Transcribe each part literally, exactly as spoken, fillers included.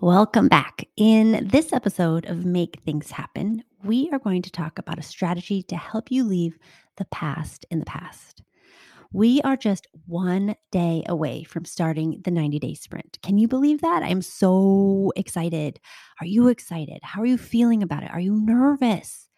Welcome back. In this episode of Make Things Happen, we are going to talk about a strategy to help you leave the past in the past. We are just one day away from starting the ninety-day sprint. Can you believe that? I'm so excited. Are you excited? How are you feeling about it? Are you nervous?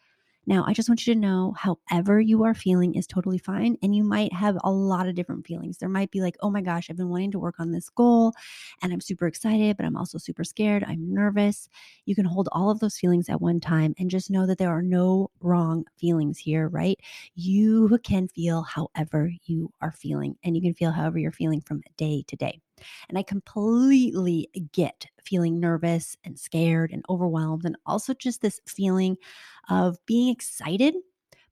Now, I just want you to know, however you are feeling is totally fine. And you might have a lot of different feelings. There might be like, oh my gosh, I've been wanting to work on this goal and I'm super excited, but I'm also super scared. I'm nervous. You can hold all of those feelings at one time and just know that there are no wrong feelings here, right? You can feel however you are feeling, and you can feel however you're feeling from day to day. And I completely get feeling nervous and scared and overwhelmed, and also just this feeling of being excited,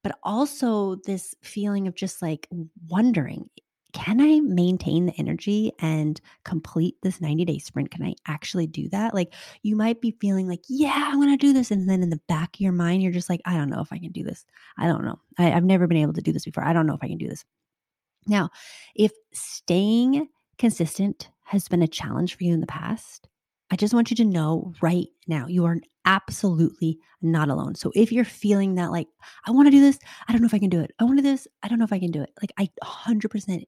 but also this feeling of just like wondering, can I maintain the energy and complete this ninety-day sprint? Can I actually do that? Like, you might be feeling like, yeah, I want to do this. And then in the back of your mind, you're just like, I don't know if I can do this. I don't know. I, I've never been able to do this before. I don't know if I can do this. Now, if staying consistent has been a challenge for you in the past, I just want you to know right now, you are absolutely not alone. So if you're feeling that, like, I want to do this, I don't know if I can do it. I want to do this, I don't know if I can do it. Like, I one hundred percent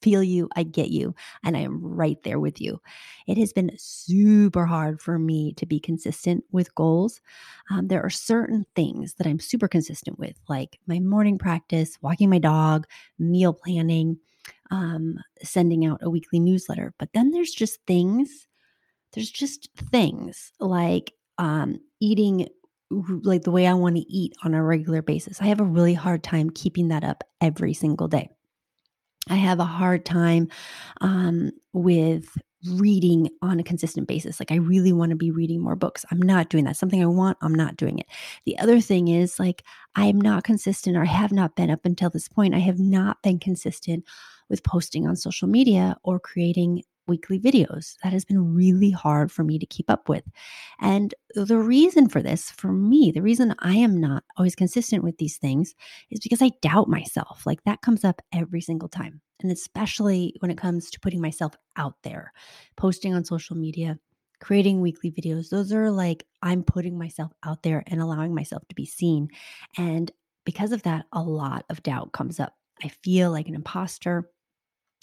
feel you, I get you, and I am right there with you. It has been super hard for me to be consistent with goals. Um, there are certain things that I'm super consistent with, like my morning practice, walking my dog, meal planning, um, sending out a weekly newsletter. But then there's just things, there's just things like um, eating like the way I want to eat on a regular basis. I have a really hard time keeping that up every single day. I have a hard time um, with reading on a consistent basis. Like, I really want to be reading more books. I'm not doing that. Something I want, I'm not doing it. The other thing is, like, I'm not consistent, or I have not been up until this point. I have not been consistent with posting on social media or creating weekly videos. That has been really hard for me to keep up with. And the reason for this, for me, the reason I am not always consistent with these things is because I doubt myself. Like, that comes up every single time. And especially when it comes to putting myself out there, posting on social media, creating weekly videos, those are like, I'm putting myself out there and allowing myself to be seen. And because of that, a lot of doubt comes up. I feel like an imposter.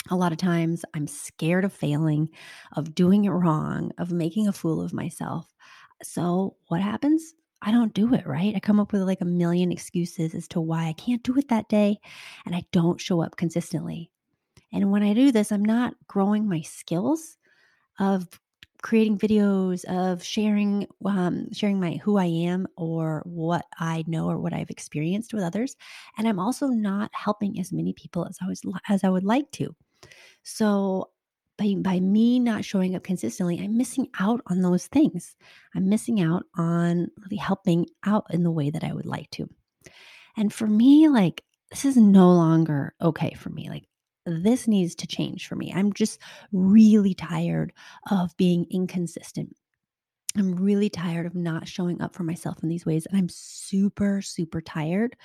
A lot of times I'm scared of failing, of doing it wrong, of making a fool of myself. So what happens? I don't do it, right? I come up with like a million excuses as to why I can't do it that day, and I don't show up consistently. And when I do this, I'm not growing my skills of creating videos, of sharing, um, sharing my who I am or what I know or what I've experienced with others. And I'm also not helping as many people as I was as I would like to. So by, by me not showing up consistently, I'm missing out on those things. I'm missing out on really helping out in the way that I would like to. And for me, like, this is no longer okay for me. Like, this needs to change for me. I'm just really tired of being inconsistent. I'm really tired of not showing up for myself in these ways. And I'm super, super tired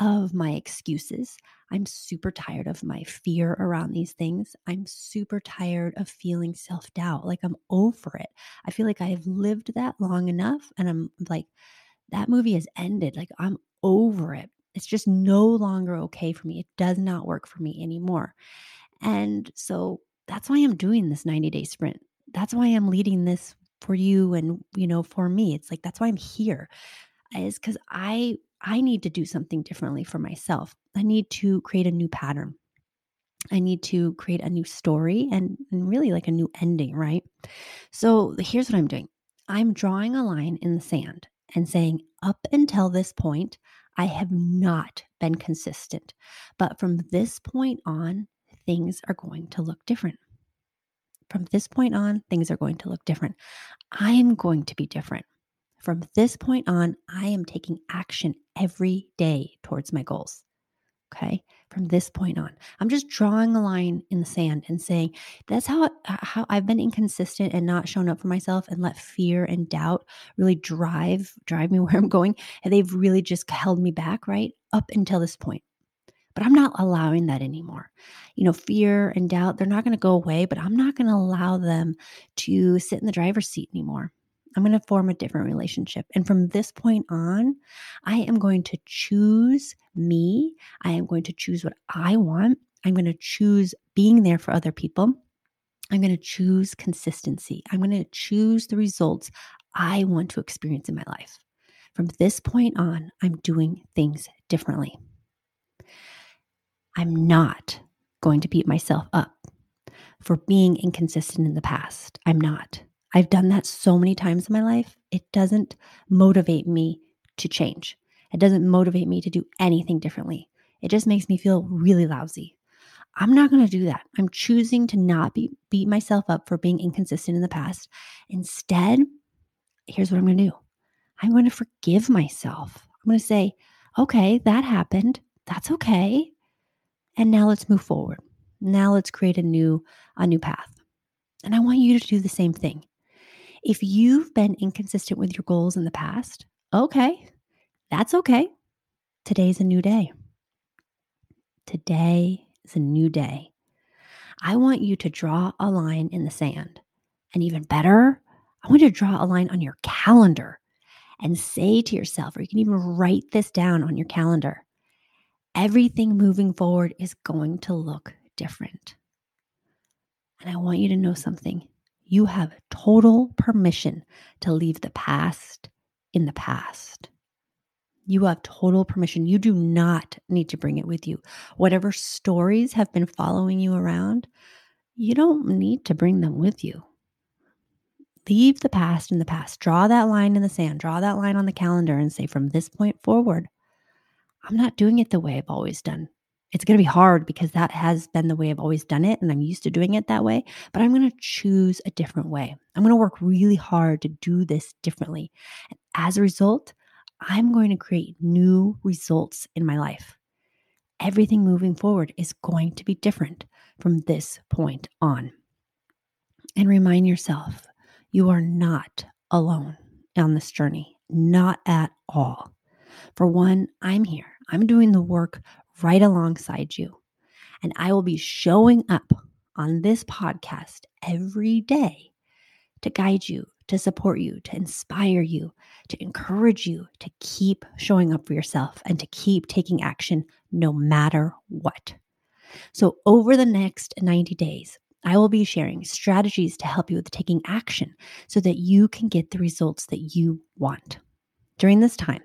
of my excuses. I'm super tired of my fear around these things. I'm super tired of feeling self-doubt. Like, I'm over it. I feel like I have lived that long enough. And I'm like, that movie has ended. Like, I'm over it. It's just no longer okay for me. It does not work for me anymore. And so that's why I'm doing this ninety-day sprint. That's why I'm leading this for you and, you know, for me. It's like, that's why I'm here, is because I I need to do something differently for myself. I need to create a new pattern. I need to create a new story and, and really like a new ending, right? So here's what I'm doing. I'm drawing a line in the sand and saying, up until this point, I have not been consistent, but from this point on, things are going to look different. From this point on, things are going to look different. I am going to be different. From this point on, I am taking action every day towards my goals. Okay. From this point on, I'm just drawing a line in the sand and saying, that's how, how I've been inconsistent and not shown up for myself and let fear and doubt really drive, drive me where I'm going. And they've really just held me back, right? Up until this point. but I'm not allowing that anymore. You know, fear and doubt, they're not going to go away, but I'm not going to allow them to sit in the driver's seat anymore. I'm going to form a different relationship. And from this point on, I am going to choose me. I am going to choose what I want. I'm going to choose being there for other people. I'm going to choose consistency. I'm going to choose the results I want to experience in my life. From this point on, I'm doing things differently. I'm not going to beat myself up for being inconsistent in the past. I'm not. I've done that so many times in my life. It doesn't motivate me to change. It doesn't motivate me to do anything differently. It just makes me feel really lousy. I'm not going to do that. I'm choosing to not be, beat myself up for being inconsistent in the past. Instead, here's what I'm going to do. I'm going to forgive myself. I'm going to say, okay, that happened. That's okay. And now let's move forward. Now let's create a new, a new path. And I want you to do the same thing. If you've been inconsistent with your goals in the past, okay, that's okay. Today's a new day. Today is a new day. I want you to draw a line in the sand. And even better, I want you to draw a line on your calendar and say to yourself, or you can even write this down on your calendar, everything moving forward is going to look different. And I want you to know something. You have total permission to leave the past in the past. You have total permission. You do not need to bring it with you. Whatever stories have been following you around, you don't need to bring them with you. Leave the past in the past. Draw that line in the sand. Draw that line on the calendar and say, from this point forward, I'm not doing it the way I've always done. It's going to be hard because that has been the way I've always done it and I'm used to doing it that way, but I'm going to choose a different way. I'm going to work really hard to do this differently. And as a result, I'm going to create new results in my life. Everything moving forward is going to be different from this point on. And remind yourself, you are not alone on this journey, not at all. For one, I'm here. I'm doing the work right alongside you. And I will be showing up on this podcast every day to guide you, to support you, to inspire you, to encourage you to keep showing up for yourself and to keep taking action no matter what. So over the next ninety days, I will be sharing strategies to help you with taking action so that you can get the results that you want. During this time,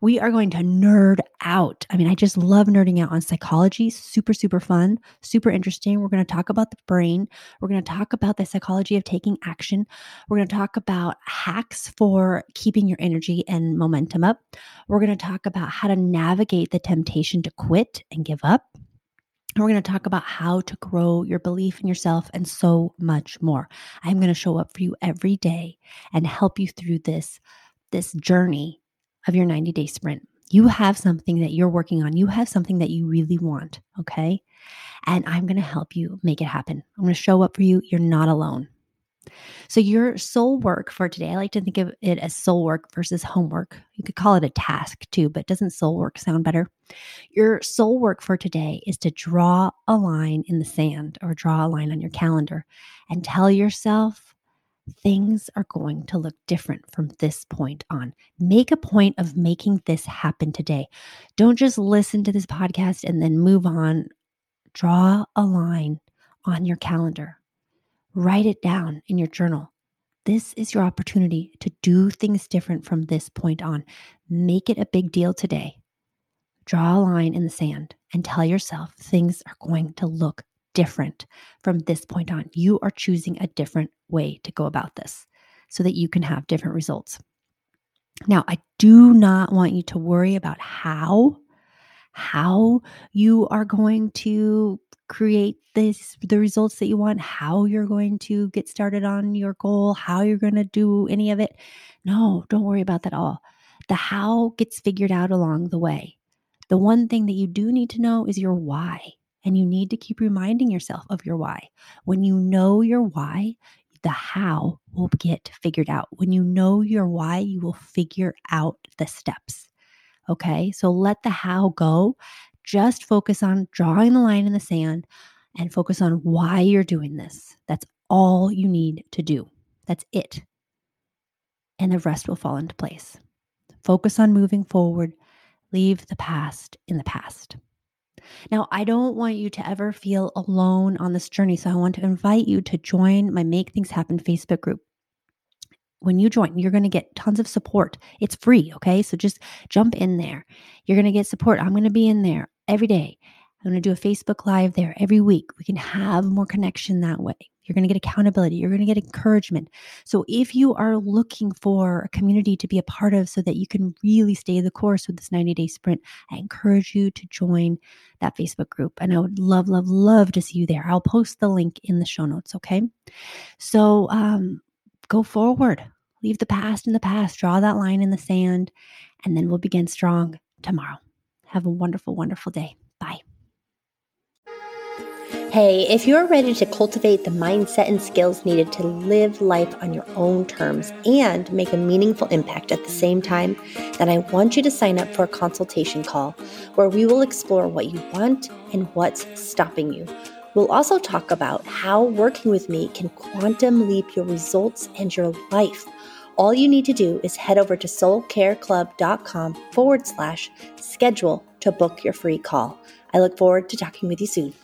we are going to nerd out. I mean, I just love nerding out on psychology. Super, super fun, super interesting. We're going to talk about the brain. We're going to talk about the psychology of taking action. We're going to talk about hacks for keeping your energy and momentum up. We're going to talk about how to navigate the temptation to quit and give up. And we're going to talk about how to grow your belief in yourself and so much more. I'm going to show up for you every day and help you through this this journey of your ninety-day sprint. You have something that you're working on. You have something that you really want, okay? And I'm going to help you make it happen. I'm going to show up for you. You're not alone. So your soul work for today, I like to think of it as soul work versus homework. You could call it a task too, but doesn't soul work sound better? Your soul work for today is to draw a line in the sand or draw a line on your calendar and tell yourself, things are going to look different from this point on. Make a point of making this happen today. Don't just listen to this podcast and then move on. Draw a line on your calendar. Write it down in your journal. This is your opportunity to do things different from this point on. Make it a big deal today. Draw a line in the sand and tell yourself things are going to look different from this point on. You are choosing a different way to go about this so that you can have different results. Now, I do not want you to worry about how, how you are going to create this, the results that you want, how you're going to get started on your goal, how you're going to do any of it. No, don't worry about that at all. The how gets figured out along the way. The one thing that you do need to know is your why. And you need to keep reminding yourself of your why. When you know your why, the how will get figured out. When you know your why, you will figure out the steps. Okay, so let the how go. Just focus on drawing the line in the sand and focus on why you're doing this. That's all you need to do. That's it. And the rest will fall into place. Focus on moving forward. Leave the past in the past. Now, I don't want you to ever feel alone on this journey, so I want to invite you to join my Make Things Happen Facebook group. When you join, you're going to get tons of support. It's free, okay? So just jump in there. You're going to get support. I'm going to be in there every day. I'm going to do a Facebook Live there every week. We can have more connection that way. You're going to get accountability. You're going to get encouragement. So if you are looking for a community to be a part of so that you can really stay the course with this ninety-day sprint, I encourage you to join that Facebook group. And I would love, love, love to see you there. I'll post the link in the show notes, okay? So um, go forward. Leave the past in the past. Draw that line in the sand. And then we'll begin strong tomorrow. Have a wonderful, wonderful day. Bye. Hey, if you're ready to cultivate the mindset and skills needed to live life on your own terms and make a meaningful impact at the same time, then I want you to sign up for a consultation call where we will explore what you want and what's stopping you. We'll also talk about how working with me can quantum leap your results and your life. All you need to do is head over to soulcareclub.com forward slash schedule to book your free call. I look forward to talking with you soon.